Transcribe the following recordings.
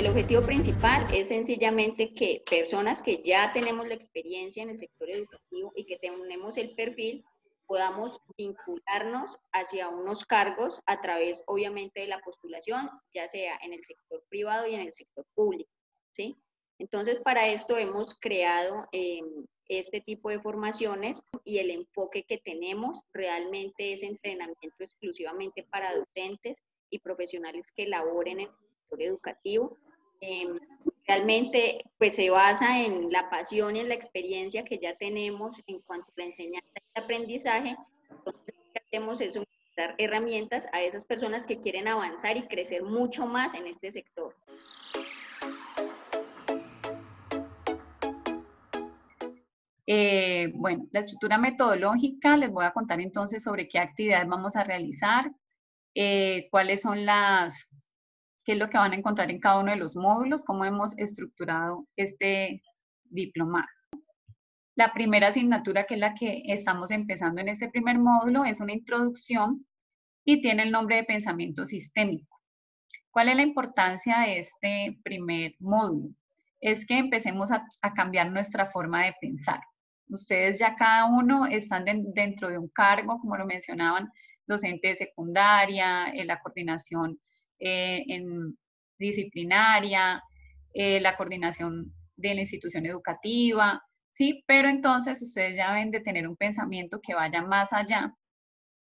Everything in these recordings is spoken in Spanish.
El objetivo principal es sencillamente que personas que ya tenemos la experiencia en el sector educativo y que tenemos el perfil, podamos vincularnos hacia unos cargos a través, obviamente, de la postulación, ya sea en el sector privado y en el sector público, ¿sí? Entonces, para esto hemos creado este tipo de formaciones y el enfoque que tenemos realmente es entrenamiento exclusivamente para docentes y profesionales que laboren en el sector educativo. Realmente, pues se basa en la pasión y en la experiencia que ya tenemos en cuanto a la enseñanza y el aprendizaje. Entonces, lo que hacemos es dar herramientas a esas personas que quieren avanzar y crecer mucho más en este sector. Bueno, la estructura metodológica, les voy a contar entonces sobre qué actividad vamos a realizar, cuáles son las... qué es lo que van a encontrar en cada uno de los módulos, cómo hemos estructurado este diplomado. La primera asignatura, que es la que estamos empezando en este primer módulo, es una introducción y tiene el nombre de pensamiento sistémico. ¿Cuál es la importancia de este primer módulo? Es que empecemos a cambiar nuestra forma de pensar. Ustedes ya cada uno están dentro de un cargo, como lo mencionaban, docente de secundaria, en la coordinación en disciplinaria, la coordinación de la institución educativa, ¿sí? Pero entonces ustedes ya deben de tener un pensamiento que vaya más allá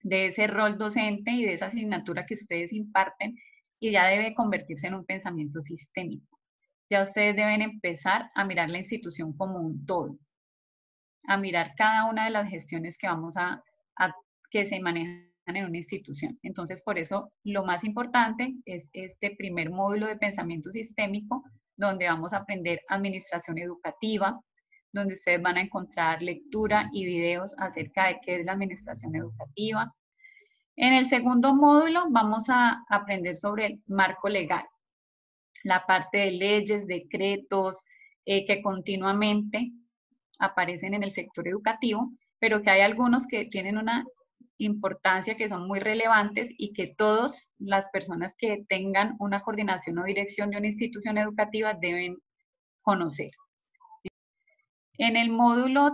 de ese rol docente y de esa asignatura que ustedes imparten, y ya debe convertirse en un pensamiento sistémico. Ya ustedes deben empezar a mirar la institución como un todo, a mirar cada una de las gestiones que vamos que se manejan en una institución. Entonces, por eso lo más importante es este primer módulo de pensamiento sistémico, donde vamos a aprender administración educativa, donde ustedes van a encontrar lectura y videos acerca de qué es la administración educativa. En el segundo módulo vamos a aprender sobre el marco legal, la parte de leyes, decretos, que continuamente aparecen en el sector educativo, pero que hay algunos que tienen una importancia, que son muy relevantes y que todas las personas que tengan una coordinación o dirección de una institución educativa deben conocer. En el módulo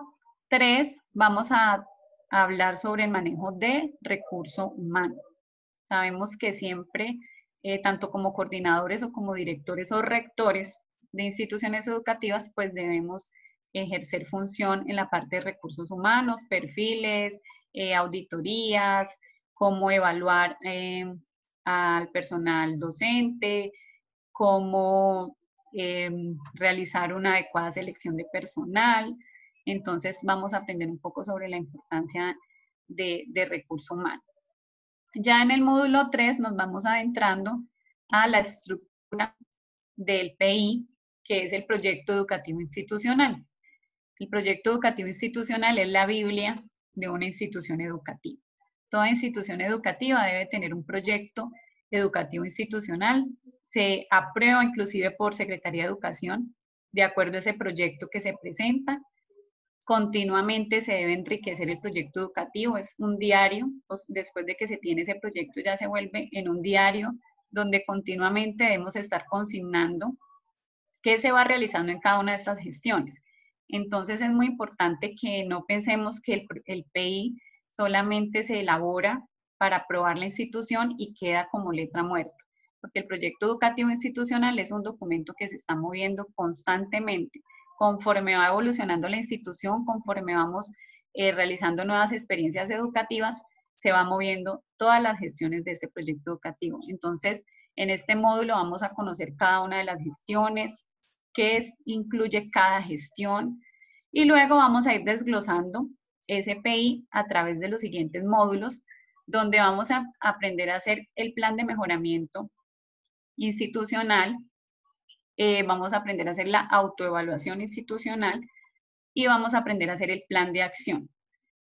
3 vamos a hablar sobre el manejo de recurso humano. Sabemos que siempre, tanto como coordinadores o como directores o rectores de instituciones educativas, pues debemos ejercer función en la parte de recursos humanos, perfiles, auditorías, cómo evaluar al personal docente, cómo realizar una adecuada selección de personal. Entonces vamos a aprender un poco sobre la importancia de recurso humano. Ya en el módulo 3 nos vamos adentrando a la estructura del PI, que es el proyecto educativo institucional. El proyecto educativo institucional es la Biblia de una institución educativa. Toda institución educativa debe tener un proyecto educativo institucional. Se aprueba inclusive por Secretaría de Educación, de acuerdo a ese proyecto que se presenta. Continuamente se debe enriquecer el proyecto educativo, es un diario, pues después de que se tiene ese proyecto ya se vuelve en un diario, donde continuamente debemos estar consignando qué se va realizando en cada una de estas gestiones. Entonces es muy importante que no pensemos que el PI solamente se elabora para aprobar la institución y queda como letra muerta, porque el proyecto educativo institucional es un documento que se está moviendo constantemente, conforme va evolucionando la institución, conforme vamos realizando nuevas experiencias educativas, se va moviendo todas las gestiones de este proyecto educativo. Entonces, en este módulo vamos a conocer cada una de las gestiones, qué incluye cada gestión, y luego vamos a ir desglosando ese PI a través de los siguientes módulos, donde vamos a aprender a hacer el plan de mejoramiento institucional, vamos a aprender a hacer la autoevaluación institucional y vamos a aprender a hacer el plan de acción.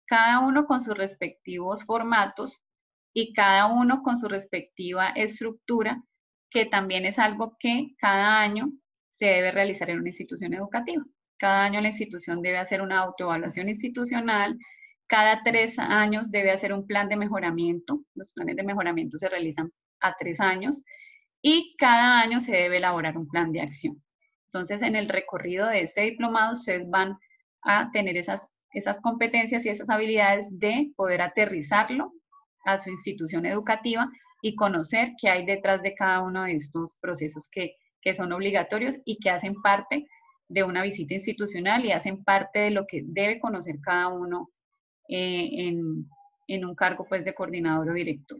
Cada uno con sus respectivos formatos y cada uno con su respectiva estructura, que también es algo que cada año se debe realizar en una institución educativa. Cada año la institución debe hacer una autoevaluación institucional, cada 3 años debe hacer un plan de mejoramiento, los planes de mejoramiento se realizan a 3 años, y cada año se debe elaborar un plan de acción. Entonces, en el recorrido de este diplomado, ustedes van a tener esas competencias y esas habilidades de poder aterrizarlo a su institución educativa y conocer qué hay detrás de cada uno de estos procesos que son obligatorios y que hacen parte de una visita institucional y hacen parte de lo que debe conocer cada uno en un cargo pues, de coordinador o director.